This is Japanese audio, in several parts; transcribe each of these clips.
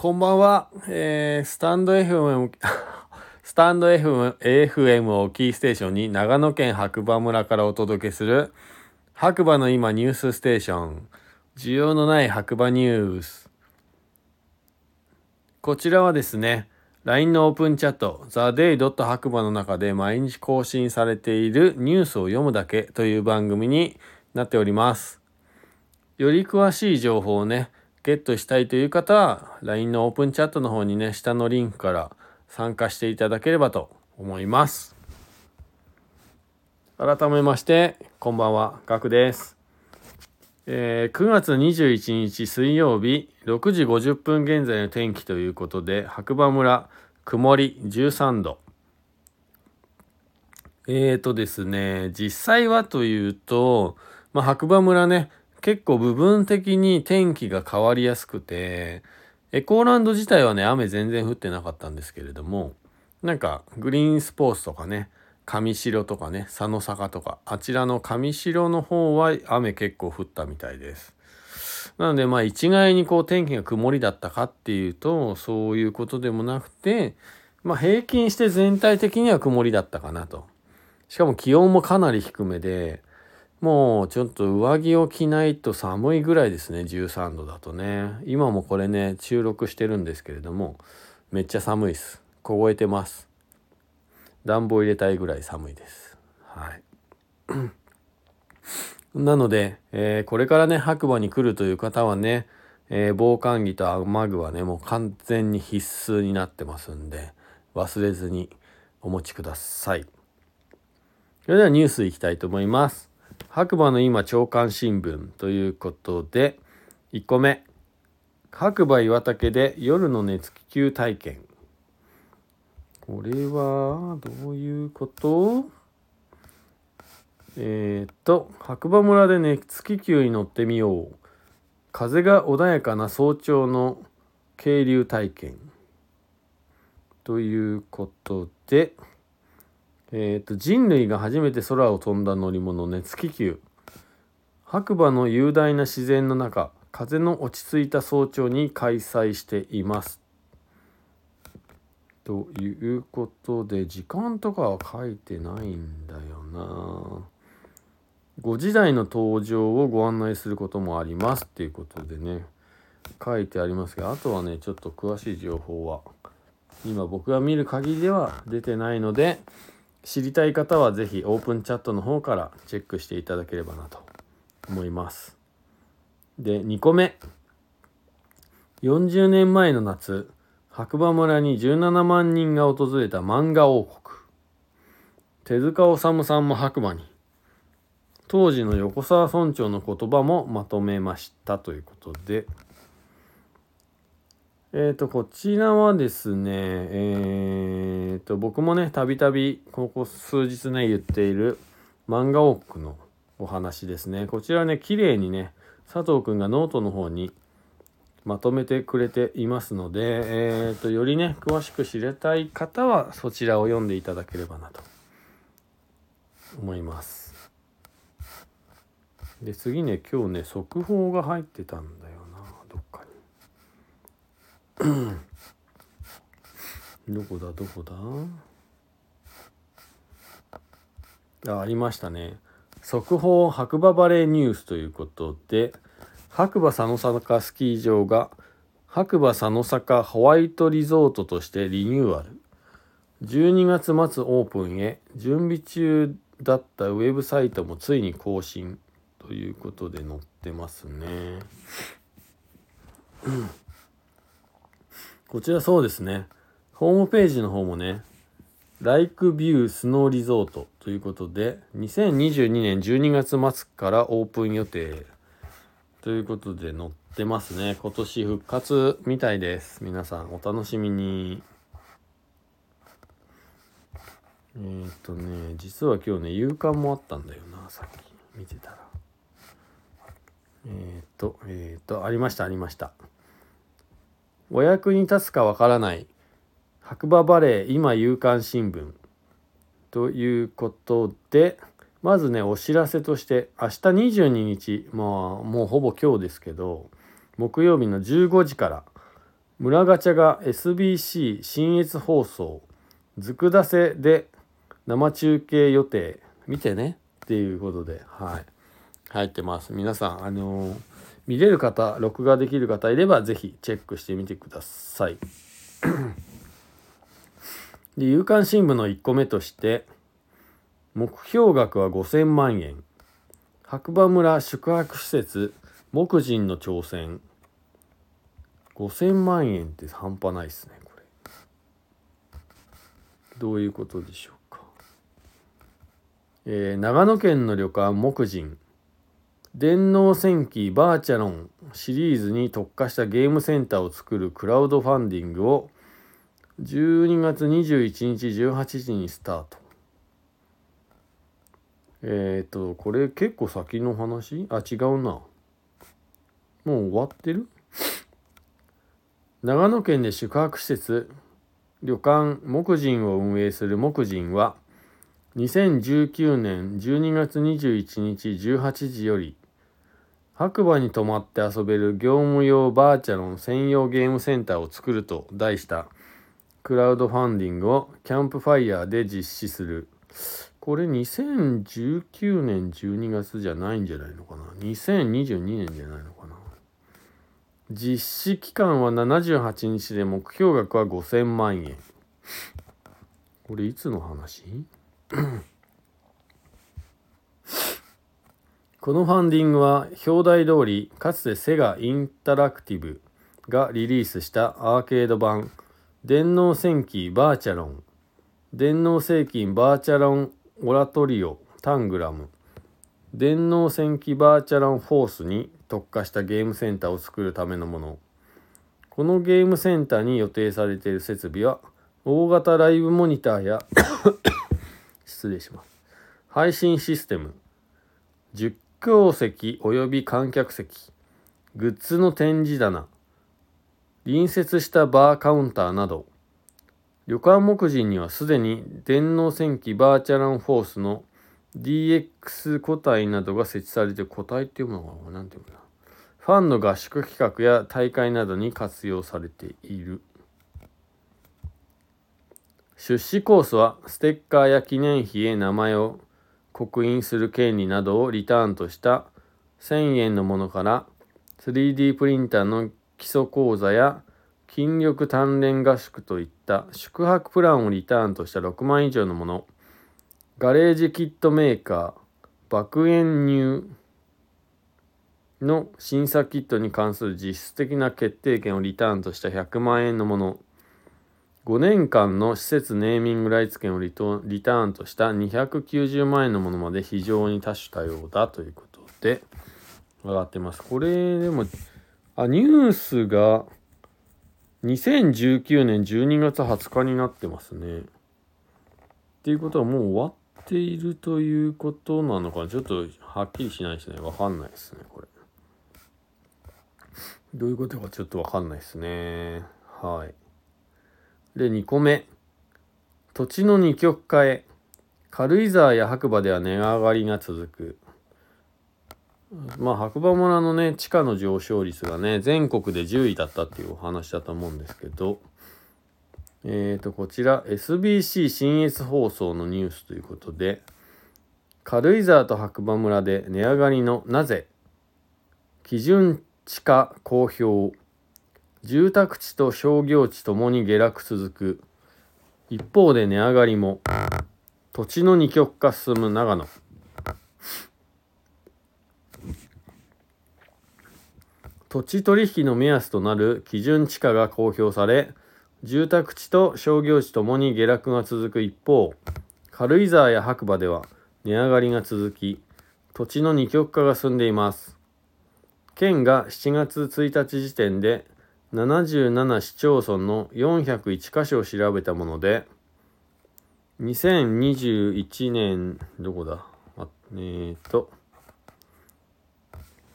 こんばんは、スタンド FM をキーステーションに長野県白馬村からお届けする白馬の今ニュースステーション、需要のない白馬ニュース。こちらはですね、 LINE のオープンチャット TheDay. 白馬の中で毎日更新されているニュースを読むだけという番組になっております。より詳しい情報をねゲットしたいという方は LINE のオープンチャットの方にね、下のリンクから参加していただければと思います。改めましてこんばんは、ガクです。9月21日水曜日6時50分現在の天気ということで、白馬村曇り13度。ですね、実際はというと、白馬村ね結構部分的に天気が変わりやすくて、エコーランド自体はね雨全然降ってなかったんですけれども、なんかグリーンスポーツとかね、上城とかね、佐野坂とかあちらの上城の方は雨結構降ったみたいです。なので一概にこう天気が曇りだったかっていうとそういうことでもなくて、平均して全体的には曇りだったかなと。しかも気温もかなり低めで、もうちょっと上着を着ないと寒いぐらいですね。13度だとね、今もこれね収録してるんですけれども、めっちゃ寒いです。凍えてます。暖房入れたいぐらい寒いです。なので、これからね白馬に来るという方はね、防寒着と雨具はねもう完全に必須になってますんで、忘れずにお持ちください。それではニュースいきたいと思います。白馬の今朝刊新聞ということで、1個目、白馬岩岳で夜の熱気球体験。これはどういうこと？白馬村で熱気球に乗ってみよう。風が穏やかな早朝の渓流体験ということで、人類が初めて空を飛んだ乗り物、熱気球。白馬の雄大な自然の中、風の落ち着いた早朝に開催していますということで、時間とかは書いてないんだよな。5時台の登場をご案内することもありますっていうことでね書いてありますけど、あとはねちょっと詳しい情報は今僕が見る限りでは出てないので、知りたい方はぜひオープンチャットの方からチェックしていただければなと思います。で、2個目。40年前の夏、白馬村に17万人が訪れた漫画王国。手塚治虫さんも白馬に。当時の横澤村長の言葉もまとめましたということで、こちらはですね、僕もねたびたびここ数日ね言っている漫画王国のお話ですね。こちらね綺麗にね佐藤くんがノートの方にまとめてくれていますので、よりね詳しく知りたい方はそちらを読んでいただければなと思います。で、次ね今日ね速報が入ってたんだよな、どっかに。どこだ、ありましたね。速報白馬バレーニュースということで、白馬佐野坂スキー場が白馬佐野坂ホワイトリゾートとしてリニューアル。12月末オープンへ。準備中だったウェブサイトもついに更新ということで載ってますね。こちらそうですね、ホームページの方もねライクビュースノーリゾートということで、2022年12月末からオープン予定ということで載ってますね。今年復活みたいです。皆さんお楽しみに。実は今日ね夕刊もあったんだよな、さっき見てたら。ありました。お役に立つかわからない白馬バレー今夕刊新聞ということで、まずねお知らせとして明日22日、もうほぼ今日ですけど、木曜日の15時から、村ガチャが SBC 信越放送ずくだせで生中継予定見てねっていうことで、はい、入ってます。皆さん見れる方、録画できる方いればぜひチェックしてみてください。で、夕刊新聞の1個目として目標額は5000万円白馬村宿泊施設木人の挑戦。5000万円って半端ないですね。これどういうことでしょうか。長野県の旅館木人電脳戦記バーチャロンシリーズに特化したゲームセンターを作るクラウドファンディングを12月21日18時にスタート。これ結構先の話？あ、違うな。もう終わってる？長野県で宿泊施設旅館木人を運営する木人は2019年12月21日18時より白馬に泊まって遊べる業務用バーチャロン専用ゲームセンターを作ると題したクラウドファンディングをキャンプファイヤーで実施する。これ2019年12月じゃないんじゃないのかな。2022年じゃないのかな。実施期間は78日で目標額は5000万円。これいつの話？このファンディングは表題通りかつてセガインタラクティブがリリースしたアーケード版電脳戦記バーチャロン電脳戦記バーチャロンオラトリオタングラム電脳戦記バーチャロンフォースに特化したゲームセンターを作るためのもの。このゲームセンターに予定されている設備は大型ライブモニターや失礼します。配信システム、実況席および観客席、グッズの展示棚、隣接したバーカウンターなど、旅館木人にはすでに電脳戦記バーチャロンフォースの DX 個体などが設置されて、個体っていうのは何て言うんだ、ファンの合宿企画や大会などに活用されている。出資コースはステッカーや記念碑へ名前を刻印する権利などをリターンとした1000円のものから 3D プリンターの基礎講座や筋力鍛錬合宿といった宿泊プランをリターンとした6万以上のもの、ガレージキットメーカー爆炎入の審査キットに関する実質的な決定権をリターンとした100万円のもの、5年間の施設ネーミングライツ権をリターンとした290万円のものまで非常に多種多様だということで上がってます。これでもニュースが2019年12月20日になってますね。っていうことはもう終わっているということなのかな。ちょっとはっきりしないですね。わかんないですね。これどういうことかちょっとわかんないですね。はい。で、2個目、土地の二極化へ軽井沢や白馬では値上がりが続く。まあ、白馬村のね、地価の上昇率がね、全国で10位だったっていうお話だと思うんですけど、こちら SBC 信越放送のニュースということで、軽井沢と白馬村で値上がりのなぜ、基準地価公表、住宅地と商業地ともに下落続く。一方で値上がりも、土地の二極化進む長野。土地取引の目安となる基準地価が公表され、住宅地と商業地ともに下落が続く一方、軽井沢や白馬では値上がりが続き、土地の二極化が進んでいます。県が7月1日時点で77市町村の401箇所を調べたもので、2021年どこだ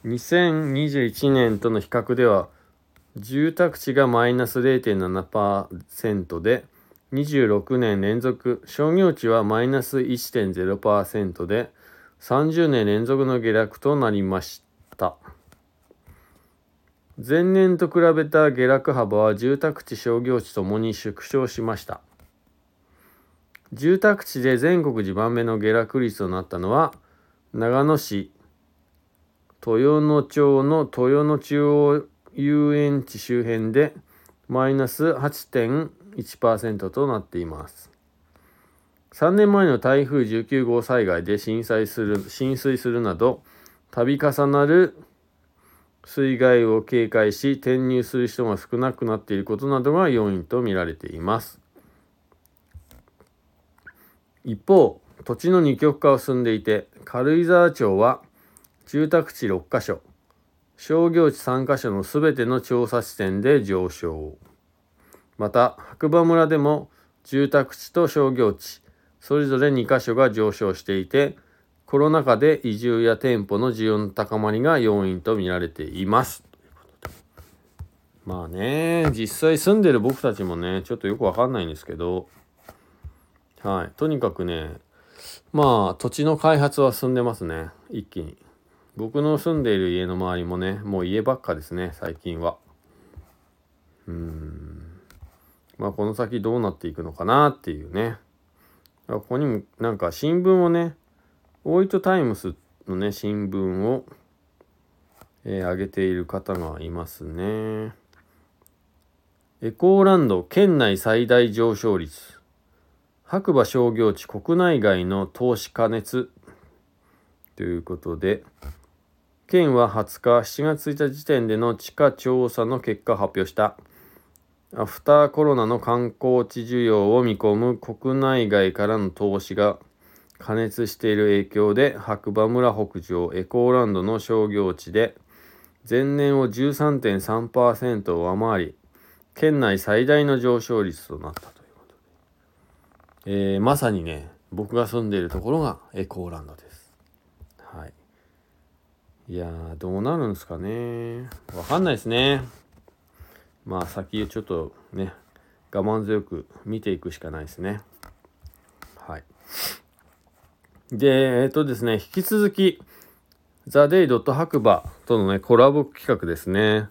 ？2021年との比較では住宅地がマイナス 0.7% で26年連続、商業地はマイナス 1.0% で30年連続の下落となりました。前年と比べた下落幅は住宅地、商業地ともに縮小しました。住宅地で全国2番目の下落率となったのは、長野市豊野町の豊野中央遊園地周辺で-8.1% となっています。3年前の台風19号災害で浸水するなど、度重なる水害を警戒し転入する人が少なくなっていることなどが要因と見られています。一方、土地の二極化を進んでいて、軽井沢町は住宅地6カ所、商業地3カ所のすべての調査地点で上昇。また、白馬村でも住宅地と商業地、それぞれ2カ所が上昇していて、コロナ禍で移住や店舗の需要の高まりが要因と見られています。まあね、実際住んでる僕たちもね、ちょっとよくわかんないんですけど、はい、とにかくね、まあ土地の開発は進んでますね、一気に。僕の住んでいる家の周りもね、もう家ばっかですね、最近は。まあこの先どうなっていくのかなっていうね。ここにもなんか新聞をね、オイトタイムスのね、新聞を、上げている方がいますね。エコーランド県内最大上昇率。白馬商業地国内外の投資過熱ということで、県は20日、7月1日時点での地価調査の結果を発表した。アフターコロナの観光地需要を見込む国内外からの投資が過熱している影響で、白馬村北上エコーランドの商業地で前年を 13.3% 上回り、県内最大の上昇率となったということで、まさにね、僕が住んでいるところがエコーランドです。はい、いやー、どうなるんですかね、わかんないですね。まあ先ちょっとね、我慢強く見ていくしかないですね。はい。で、ですね、引き続き、TheDay 白馬とのね、コラボ企画ですね。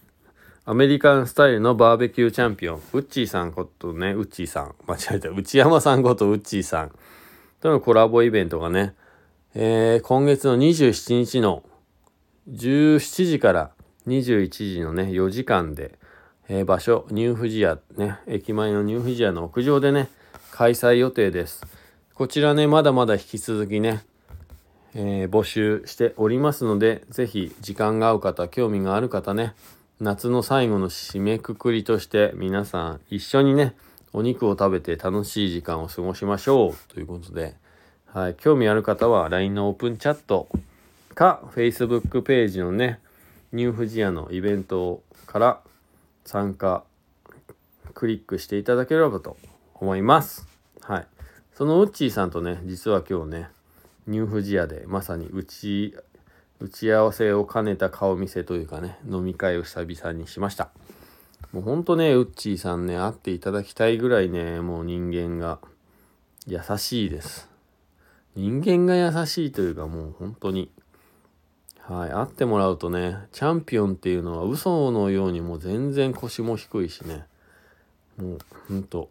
アメリカンスタイルのバーベキューチャンピオン、ウッチーさんことね、ウッチーさん、間違えた、内山さんことウッチーさんとのコラボイベントがね、今月の27日の17時から21時のね、4時間で、場所、ニューフジア、ね、駅前のニューフジアの屋上でね、開催予定です。こちらね、まだまだ引き続きね、募集しておりますので、ぜひ時間が合う方、興味がある方ね、夏の最後の締めくくりとして皆さん一緒にね、お肉を食べて楽しい時間を過ごしましょうということで、はい、興味ある方は LINE のオープンチャットか Facebook ページのね、ニューフジアのイベントから参加クリックしていただければと思います。はい。そのウッチーさんとね、実は今日ね、ニューフジアでまさに打ち合わせを兼ねた顔見せというかね、飲み会を久々にしました。もうほんとね、ウッチーさんね、会っていただきたいぐらいね、もう人間が優しいです。人間が優しいというか、もう本当に、はい、会ってもらうとね、チャンピオンっていうのは嘘のようにもう全然腰も低いしね、もうほんと、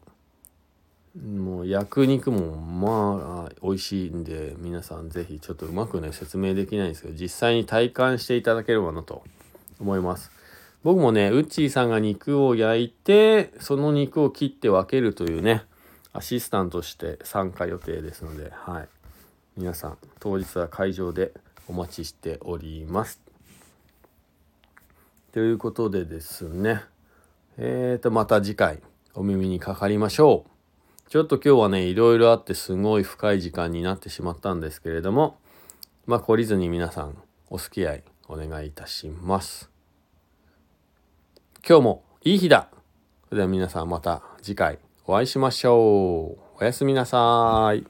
もう焼肉もまあ美味しいんで、皆さんぜひちょっとうまくね説明できないんですけど、実際に体感していただければなと思います。僕もね、ウッチーさんが肉を焼いて、その肉を切って分けるというね、アシスタントして参加予定ですので、はい、皆さん当日は会場でお待ちしております。ということでですね、また次回お耳にかかりましょう。ちょっと今日はね、いろいろあってすごい深い時間になってしまったんですけれども、まあ懲りずに皆さんお付き合いお願いいたします。今日もいい日だ。それでは皆さんまた次回お会いしましょう。おやすみなさーい。